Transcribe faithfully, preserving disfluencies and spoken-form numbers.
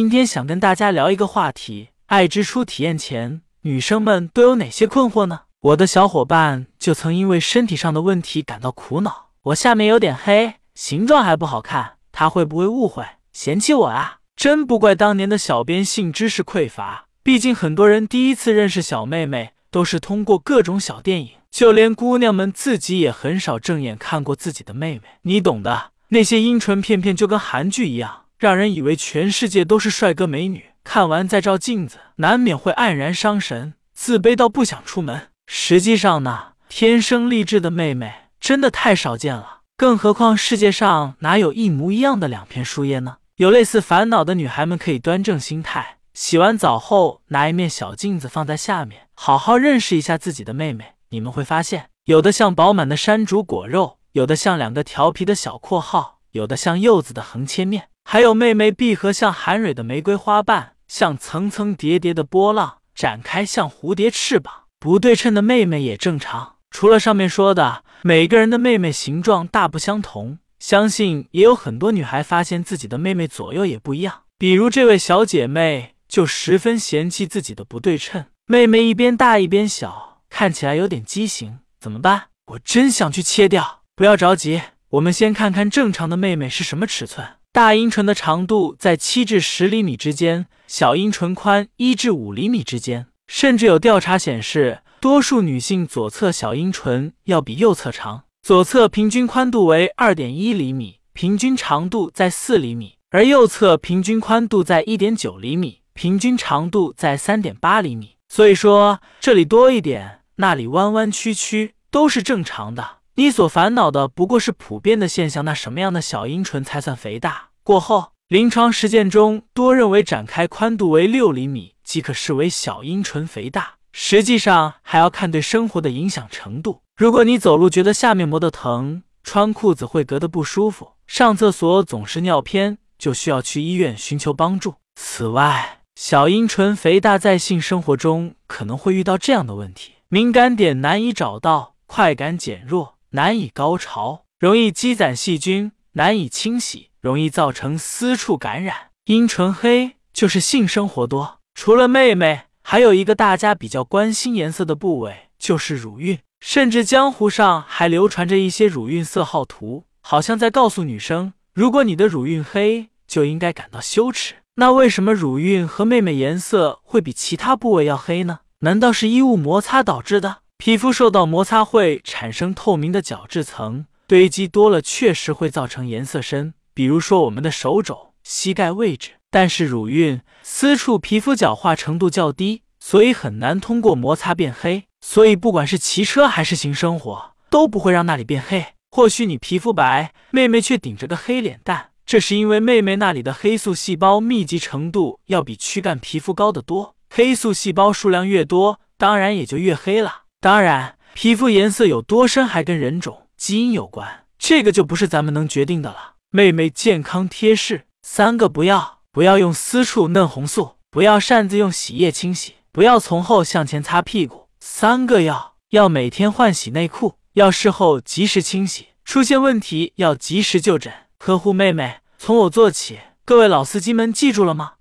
今天想跟大家聊一个话题，爱之初体验前，女生们都有哪些困惑呢？我的小伙伴就曾因为身体上的问题感到苦恼，我下面有点黑，形状还不好看，她会不会误会，嫌弃我啊？真不怪当年的小编性知识匮乏，毕竟很多人第一次认识小妹妹，都是通过各种小电影，就连姑娘们自己也很少正眼看过自己的妹妹，你懂的，那些阴唇片片就跟韩剧一样，让人以为全世界都是帅哥美女，看完再照镜子，难免会黯然伤神，自卑到不想出门。实际上呢，天生丽质的妹妹真的太少见了，更何况世界上哪有一模一样的两片树叶呢？有类似烦恼的女孩们可以端正心态，洗完澡后拿一面小镜子放在下面，好好认识一下自己的妹妹，你们会发现，有的像饱满的山竹果肉，有的像两个调皮的小括号，有的像柚子的横切面，还有妹妹闭合像含蕊的玫瑰花瓣，像层层叠叠的波浪，展开像蝴蝶翅膀。不对称的妹妹也正常，除了上面说的，每个人的妹妹形状大不相同，相信也有很多女孩发现自己的妹妹左右也不一样。比如这位小姐妹就十分嫌弃自己的不对称，妹妹一边大一边小，看起来有点畸形，怎么办？我真想去切掉。不要着急，我们先看看正常的妹妹是什么尺寸。大阴唇的长度在七至十厘米之间，小阴唇宽一至五厘米之间，甚至有调查显示，多数女性左侧小阴唇要比右侧长，左侧平均宽度为 二点一厘米，平均长度在四厘米，而右侧平均宽度在 一点九厘米，平均长度在 三点八厘米。所以说，这里多一点，那里弯弯曲曲，都是正常的。你所烦恼的不过是普遍的现象，那什么样的小阴唇才算肥大？过后，临床实践中多认为展开宽度为六厘米即可视为小阴唇肥大，实际上还要看对生活的影响程度。如果你走路觉得下面磨得疼，穿裤子会觉得不舒服，上厕所总是尿偏，就需要去医院寻求帮助。此外，小阴唇肥大在性生活中可能会遇到这样的问题：敏感点难以找到，快感减弱，难以高潮，容易积攒细菌，难以清洗，容易造成私处感染。阴唇黑就是性生活多。除了妹妹，还有一个大家比较关心颜色的部位，就是乳晕。甚至江湖上还流传着一些乳晕色号图，好像在告诉女生，如果你的乳晕黑，就应该感到羞耻。那为什么乳晕和妹妹颜色会比其他部位要黑呢？难道是衣物摩擦导致的？皮肤受到摩擦会产生透明的角质层，堆积多了确实会造成颜色深，比如说我们的手肘、膝盖位置。但是乳晕、私处皮肤角化程度较低，所以很难通过摩擦变黑。所以不管是骑车还是性生活，都不会让那里变黑。或许你皮肤白，妹妹却顶着个黑脸蛋，这是因为妹妹那里的黑素细胞密集程度要比躯干皮肤高得多，黑素细胞数量越多，当然也就越黑了。当然，皮肤颜色有多深还跟人种、基因有关，这个就不是咱们能决定的了。妹妹健康贴士：三个不要，不要用私处嫩红素，不要擅自用洗液清洗，不要从后向前擦屁股。三个要：要每天换洗内裤，要事后及时清洗，出现问题要及时就诊，呵护妹妹，从我做起。各位老司机们记住了吗？